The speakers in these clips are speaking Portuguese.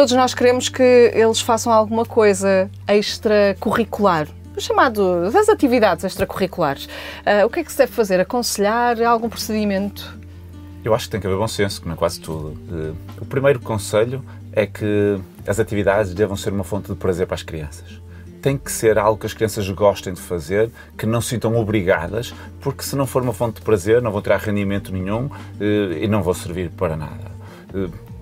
Todos nós queremos que eles façam alguma coisa extracurricular, chamado das atividades extracurriculares. O que é que se deve fazer? Aconselhar algum procedimento? Eu acho que tem que haver bom senso, como em quase tudo. O primeiro conselho é que as atividades devam ser uma fonte de prazer para as crianças. Tem que ser algo que as crianças gostem de fazer, que não se sintam obrigadas, porque se não for uma fonte de prazer não vão tirar rendimento nenhum e não vão servir para nada.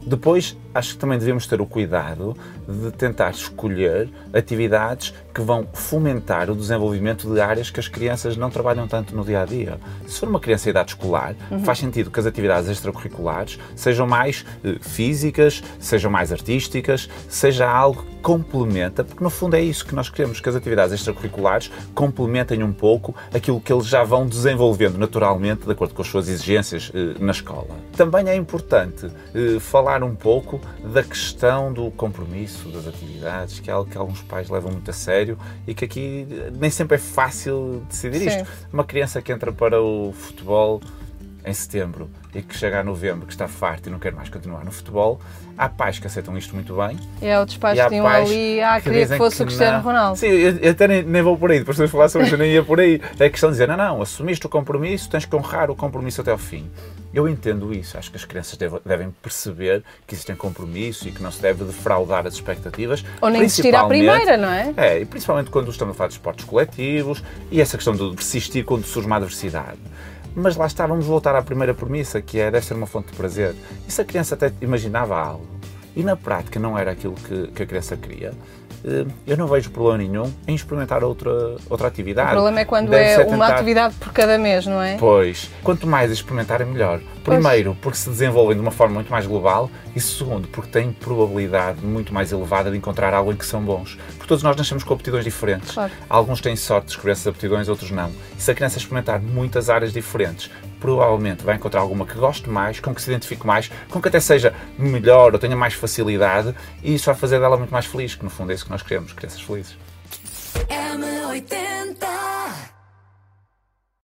Depois, acho que também devemos ter o cuidado de tentar escolher atividades que vão fomentar o desenvolvimento de áreas que as crianças não trabalham tanto no dia-a-dia. Se for uma criança em idade escolar, faz sentido que as atividades extracurriculares sejam mais físicas, sejam mais artísticas, seja algo que complementa, porque no fundo é isso que nós queremos, que as atividades extracurriculares complementem um pouco aquilo que eles já vão desenvolvendo naturalmente, de acordo com as suas exigências na escola. Também é importante falar um pouco da questão do compromisso das atividades, que é algo que alguns pais levam muito a sério e que aqui nem sempre é fácil decidir isto. Uma criança que entra para o futebol em setembro e que chega a novembro, que está farto e não quer mais continuar no futebol, há pais que aceitam isto muito bem. E há outros pais que tinham ali, queria que fosse o Cristiano Ronaldo. Sim, eu até nem vou por aí, depois de falar sobre isso, eu nem ia por aí. É a questão de dizer, não, assumiste o compromisso, tens que honrar o compromisso até ao fim. Eu entendo isso, acho que as crianças devem perceber que existem compromissos e que não se deve defraudar as expectativas. Ou nem desistir à primeira, não é? É, e principalmente quando estamos a falar de esportes coletivos e essa questão de persistir quando surge uma adversidade. Mas lá está, vamos voltar à primeira premissa, que é deve ser uma fonte de prazer. E se a criança até imaginava algo e na prática não era aquilo que a criança queria, eu não vejo problema nenhum em experimentar outra atividade. O problema é quando é uma atividade por cada mês, não é? Pois. Quanto mais experimentar, é melhor. Primeiro, porque se desenvolvem de uma forma muito mais global e, segundo, porque têm probabilidade muito mais elevada de encontrar algo em que são bons. Porque todos nós nascemos com aptidões diferentes. Claro. Alguns têm sorte de descobrir essas aptidões, outros não. E se a criança experimentar muitas áreas diferentes, provavelmente vai encontrar alguma que goste mais, com que se identifique mais, com que até seja melhor ou tenha mais facilidade, e isso vai fazer dela muito mais feliz, que no fundo é isso que nós queremos, crianças felizes.